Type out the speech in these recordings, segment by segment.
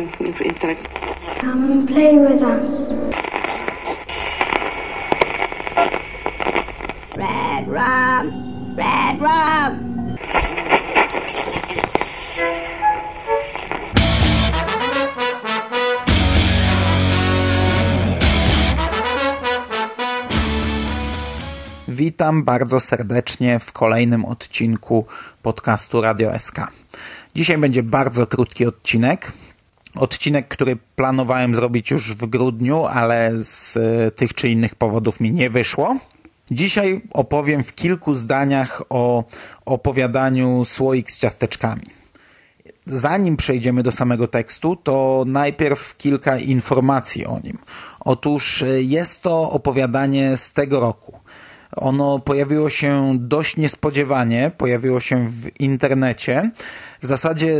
instead. Come and play with us. Red rum, red rum. Witam bardzo serdecznie w kolejnym odcinku podcastu Radio SK. Dzisiaj będzie bardzo krótki odcinek. Odcinek, który planowałem zrobić już w grudniu, ale z tych czy innych powodów mi nie wyszło. Dzisiaj opowiem w kilku zdaniach o opowiadaniu Słoik z ciasteczkami. Zanim przejdziemy do samego tekstu, to najpierw kilka informacji o nim. Otóż jest to opowiadanie z tego roku. Ono pojawiło się dość niespodziewanie, pojawiło się w internecie. W zasadzie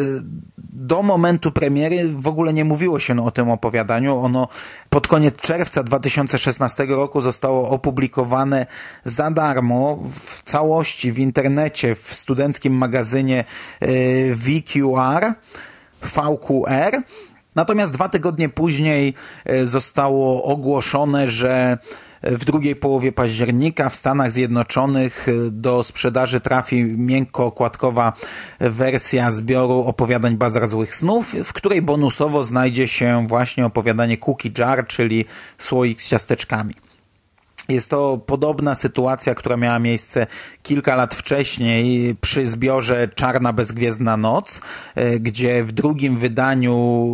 do momentu premiery w ogóle nie mówiło się o tym opowiadaniu. Ono pod koniec czerwca 2016 roku zostało opublikowane za darmo w całości w internecie, w studenckim magazynie VQR. Natomiast 2 tygodnie później zostało ogłoszone, że w drugiej połowie października w Stanach Zjednoczonych do sprzedaży trafi miękko-okładkowa wersja zbioru opowiadań Bazar Złych Snów, w której bonusowo znajdzie się właśnie opowiadanie Cookie Jar, czyli Słoik z ciasteczkami. Jest to podobna sytuacja, która miała miejsce kilka lat wcześniej przy zbiorze Czarna bezgwiezdna noc, gdzie w drugim wydaniu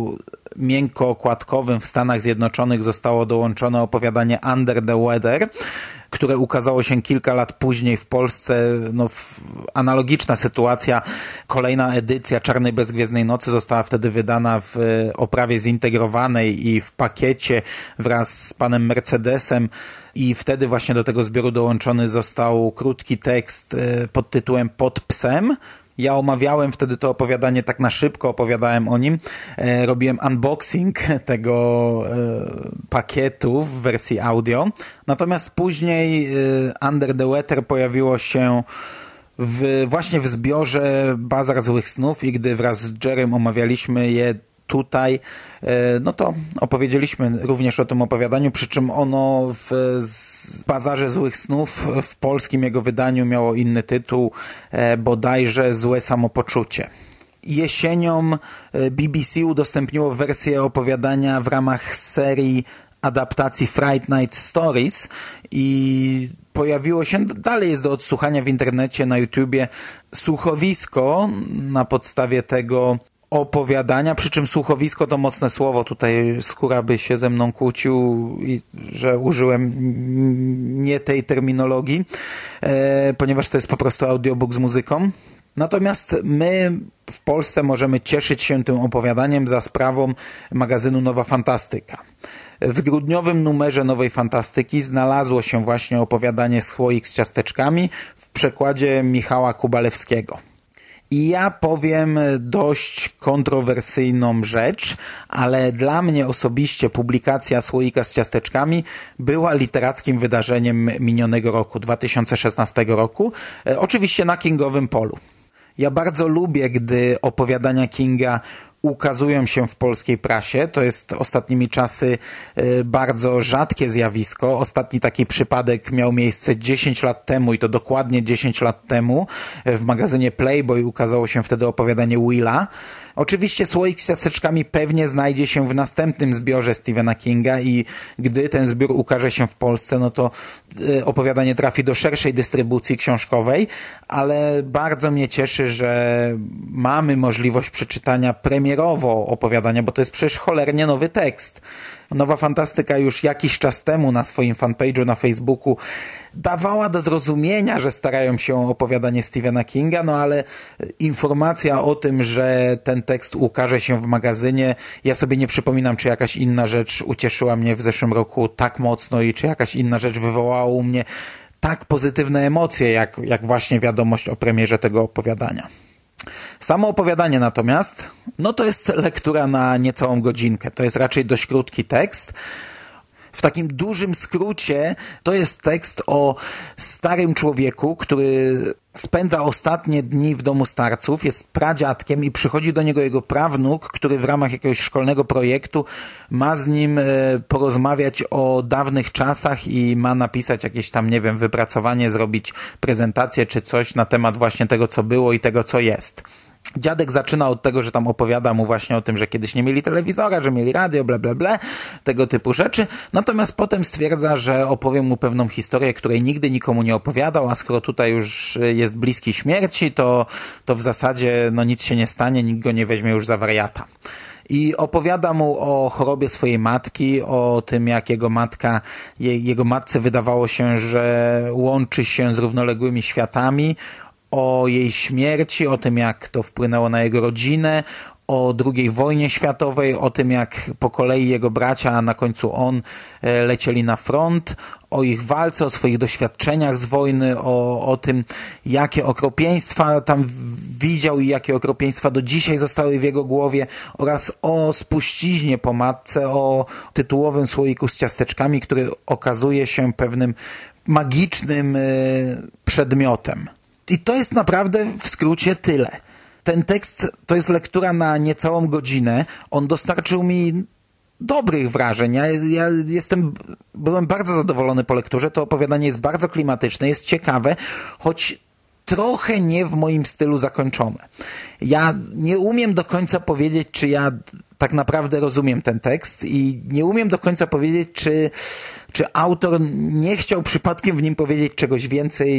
miękko-okładkowym w Stanach Zjednoczonych zostało dołączone opowiadanie Under the Weather, które ukazało się kilka lat później w Polsce. Analogiczna sytuacja, kolejna edycja Czarnej bezgwiezdnej nocy została wtedy wydana w oprawie zintegrowanej i w pakiecie wraz z panem Mercedesem i wtedy właśnie do tego zbioru dołączony został krótki tekst pod tytułem Pod psem. Ja omawiałem wtedy to opowiadanie, tak na szybko opowiadałem o nim. Robiłem unboxing tego pakietu w wersji audio. Natomiast później Under the Weather pojawiło się właśnie w zbiorze Bazar Złych Snów i gdy wraz z Jerrym omawialiśmy je tutaj, no to opowiedzieliśmy również o tym opowiadaniu, przy czym ono w Bazarze Złych Snów w polskim jego wydaniu miało inny tytuł, bodajże Złe samopoczucie. Jesienią BBC udostępniło wersję opowiadania w ramach serii adaptacji Fright Night Stories i pojawiło się, dalej jest do odsłuchania w internecie, na YouTubie, słuchowisko na podstawie tego opowiadania, przy czym słuchowisko to mocne słowo, tutaj skóra by się ze mną kłócił, że użyłem nie tej terminologii, ponieważ to jest po prostu audiobook z muzyką. Natomiast my w Polsce możemy cieszyć się tym opowiadaniem za sprawą magazynu Nowa Fantastyka. W grudniowym numerze Nowej Fantastyki znalazło się właśnie opowiadanie Słoik z ciasteczkami w przekładzie Michała Kubalewskiego. I ja powiem dość kontrowersyjną rzecz, ale dla mnie osobiście publikacja Słoika z ciasteczkami była literackim wydarzeniem minionego roku, 2016 roku, oczywiście na kingowym polu. Ja bardzo lubię, gdy opowiadania Kinga ukazują się w polskiej prasie. To jest ostatnimi czasy bardzo rzadkie zjawisko. Ostatni taki przypadek miał miejsce 10 lat temu i to dokładnie 10 lat temu. W magazynie Playboy ukazało się wtedy opowiadanie Willa. Oczywiście Słoik z ciasteczkami pewnie znajdzie się w następnym zbiorze Stephena Kinga i gdy ten zbiór ukaże się w Polsce, no to opowiadanie trafi do szerszej dystrybucji książkowej, ale bardzo mnie cieszy, że mamy możliwość przeczytania premierowo opowiadania, bo to jest przecież cholernie nowy tekst. Nowa Fantastyka już jakiś czas temu na swoim fanpage'u na Facebooku dawała do zrozumienia, że starają się o opowiadanie Stephena Kinga, no ale informacja o tym, że ten tekst ukaże się w magazynie, ja sobie nie przypominam, czy jakaś inna rzecz ucieszyła mnie w zeszłym roku tak mocno i czy jakaś inna rzecz wywołała u mnie tak pozytywne emocje, jak właśnie wiadomość o premierze tego opowiadania. Samo opowiadanie natomiast, no to jest lektura na niecałą godzinkę. To jest raczej dość krótki tekst. W takim dużym skrócie to jest tekst o starym człowieku, który spędza ostatnie dni w domu starców, jest pradziadkiem i przychodzi do niego jego prawnuk, który w ramach jakiegoś szkolnego projektu ma z nim porozmawiać o dawnych czasach i ma napisać jakieś tam, nie wiem, wypracowanie, zrobić prezentację czy coś na temat właśnie tego, co było i tego, co jest. Dziadek zaczyna od tego, że tam opowiada mu właśnie o tym, że kiedyś nie mieli telewizora, że mieli radio, ble, ble, ble, tego typu rzeczy. Natomiast potem stwierdza, że opowiem mu pewną historię, której nigdy nikomu nie opowiadał, a skoro tutaj już jest bliski śmierci, to w zasadzie no, nic się nie stanie, nikt go nie weźmie już za wariata. I opowiada mu o chorobie swojej matki, o tym, jak jego matce wydawało się, że łączy się z równoległymi światami, o jej śmierci, o tym, jak to wpłynęło na jego rodzinę, o II wojnie światowej, o tym, jak po kolei jego bracia, a na końcu on, lecieli na front, o ich walce, o swoich doświadczeniach z wojny, o tym, jakie okropieństwa tam widział i jakie okropieństwa do dzisiaj zostały w jego głowie, oraz o spuściźnie po matce, o tytułowym słoiku z ciasteczkami, który okazuje się pewnym magicznym przedmiotem. I to jest naprawdę w skrócie tyle. Ten tekst to jest lektura na niecałą godzinę. On dostarczył mi dobrych wrażeń. Ja byłem bardzo zadowolony po lekturze. To opowiadanie jest bardzo klimatyczne, jest ciekawe, choć trochę nie w moim stylu zakończone. Ja nie umiem do końca powiedzieć, czy ja tak naprawdę rozumiem ten tekst i nie umiem do końca powiedzieć, czy autor nie chciał przypadkiem w nim powiedzieć czegoś więcej.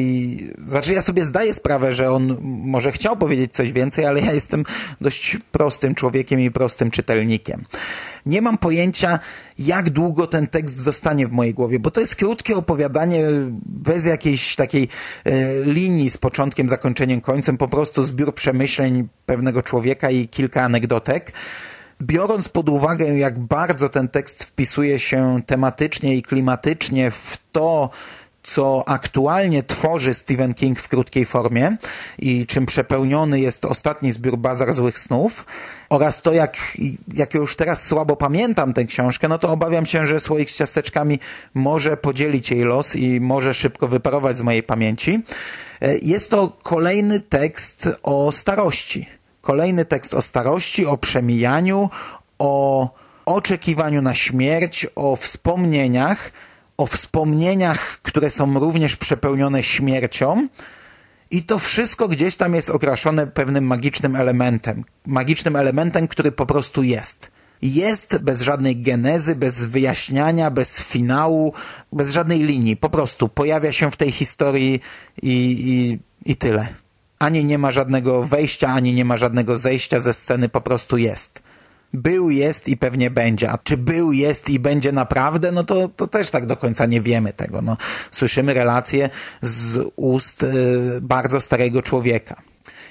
Znaczy ja sobie zdaję sprawę, że on może chciał powiedzieć coś więcej, ale ja jestem dość prostym człowiekiem i prostym czytelnikiem. Nie mam pojęcia, jak długo ten tekst zostanie w mojej głowie, bo to jest krótkie opowiadanie bez jakiejś takiej linii z początkiem, zakończeniem, końcem, po prostu zbiór przemyśleń pewnego człowieka i kilka anegdotek. Biorąc pod uwagę, jak bardzo ten tekst wpisuje się tematycznie i klimatycznie w to, co aktualnie tworzy Stephen King w krótkiej formie i czym przepełniony jest ostatni zbiór Bazar Złych Snów oraz to, jak już teraz słabo pamiętam tę książkę, no to obawiam się, że Słoik z ciasteczkami może podzielić jej los i może szybko wyparować z mojej pamięci. Jest to kolejny tekst o starości. Kolejny tekst o starości, o przemijaniu, o oczekiwaniu na śmierć, o wspomnieniach, które są również przepełnione śmiercią. I to wszystko gdzieś tam jest okraszone pewnym magicznym elementem, który po prostu jest. Jest bez żadnej genezy, bez wyjaśniania, bez finału, bez żadnej linii. Po prostu pojawia się w tej historii i tyle. Ani nie ma żadnego wejścia, ani nie ma żadnego zejścia ze sceny, po prostu jest. Był, jest i pewnie będzie. A czy był, jest i będzie naprawdę? No to też tak do końca nie wiemy tego. No, słyszymy relacje z ust bardzo starego człowieka.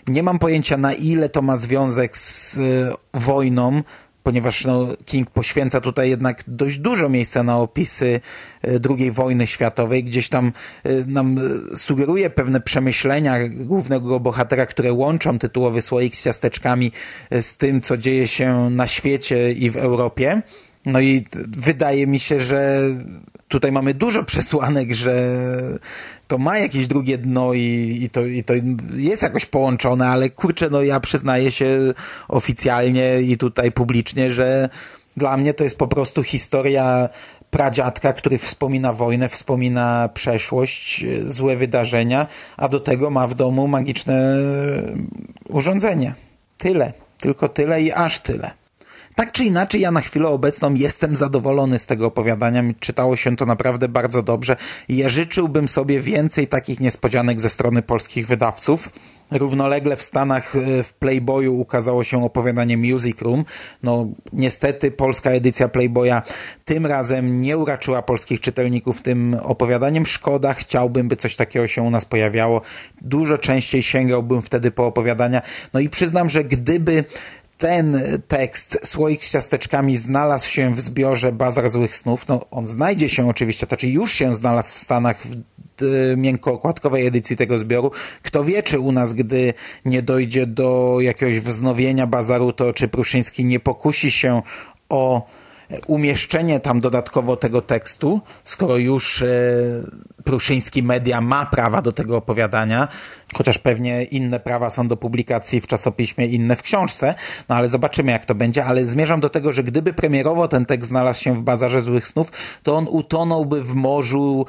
Nie mam pojęcia, na ile to ma związek z wojną, ponieważ no, King poświęca tutaj jednak dość dużo miejsca na opisy II wojny światowej. Gdzieś tam nam sugeruje pewne przemyślenia głównego bohatera, które łączą tytułowy słoik z ciasteczkami z tym, co dzieje się na świecie i w Europie. No i wydaje mi się, że tutaj mamy dużo przesłanek, że to ma jakieś drugie dno i to jest jakoś połączone, ale kurczę, no ja przyznaję się oficjalnie i tutaj publicznie, że dla mnie to jest po prostu historia pradziadka, który wspomina wojnę, wspomina przeszłość, złe wydarzenia, a do tego ma w domu magiczne urządzenie. Tyle, tylko tyle i aż tyle. Tak czy inaczej, ja na chwilę obecną jestem zadowolony z tego opowiadania. Czytało się to naprawdę bardzo dobrze. Ja życzyłbym sobie więcej takich niespodzianek ze strony polskich wydawców. Równolegle w Stanach w Playboyu ukazało się opowiadanie Music Room. No niestety polska edycja Playboya tym razem nie uraczyła polskich czytelników tym opowiadaniem. Szkoda, chciałbym, by coś takiego się u nas pojawiało. Dużo częściej sięgałbym wtedy po opowiadania. No i przyznam, że gdyby ten tekst Słoik z ciasteczkami znalazł się w zbiorze Bazar Złych Snów. No, on znajdzie się oczywiście, to znaczy już się znalazł w Stanach w miękkookładkowej edycji tego zbioru. Kto wie, czy u nas, gdy nie dojdzie do jakiegoś wznowienia bazaru, to czy Pruszyński nie pokusi się o umieszczenie tam dodatkowo tego tekstu, skoro już Pruszyński Media ma prawa do tego opowiadania, chociaż pewnie inne prawa są do publikacji w czasopiśmie, inne w książce, no ale zobaczymy, jak to będzie, ale zmierzam do tego, że gdyby premierowo ten tekst znalazł się w Bazarze Złych Snów, to on utonąłby w morzu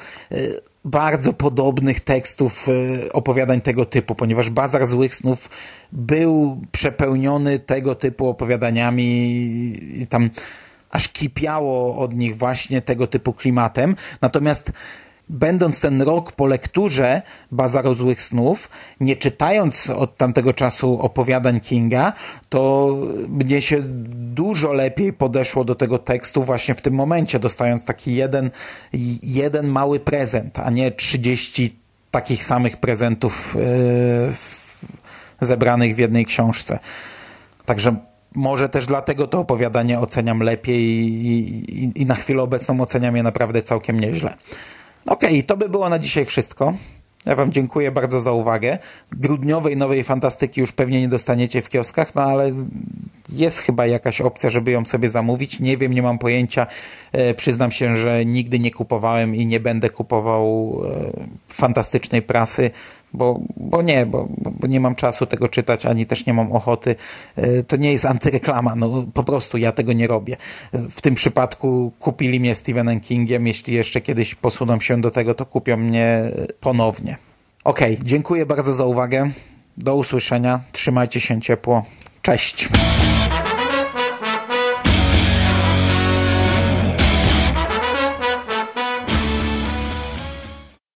bardzo podobnych tekstów, opowiadań tego typu, ponieważ Bazar Złych Snów był przepełniony tego typu opowiadaniami i tam aż kipiało od nich właśnie tego typu klimatem. Natomiast będąc ten rok po lekturze Bazaru Złych Snów, nie czytając od tamtego czasu opowiadań Kinga, to mnie się dużo lepiej podeszło do tego tekstu właśnie w tym momencie, dostając taki jeden mały prezent, a nie 30 takich samych prezentów zebranych w jednej książce. Także może też dlatego to opowiadanie oceniam lepiej i na chwilę obecną oceniam je naprawdę całkiem nieźle. Okej, to by było na dzisiaj wszystko. Ja wam dziękuję bardzo za uwagę. Grudniowej Nowej Fantastyki już pewnie nie dostaniecie w kioskach, no ale jest chyba jakaś opcja, żeby ją sobie zamówić. Nie wiem, nie mam pojęcia. Przyznam się, że nigdy nie kupowałem i nie będę kupował fantastycznej prasy, bo nie mam czasu tego czytać, ani też nie mam ochoty. To nie jest antyreklama, no po prostu ja tego nie robię. W tym przypadku kupili mnie Stephenem Kingiem, jeśli jeszcze kiedyś posuną się do tego, to kupią mnie ponownie. Okej, dziękuję bardzo za uwagę, do usłyszenia, trzymajcie się ciepło, cześć!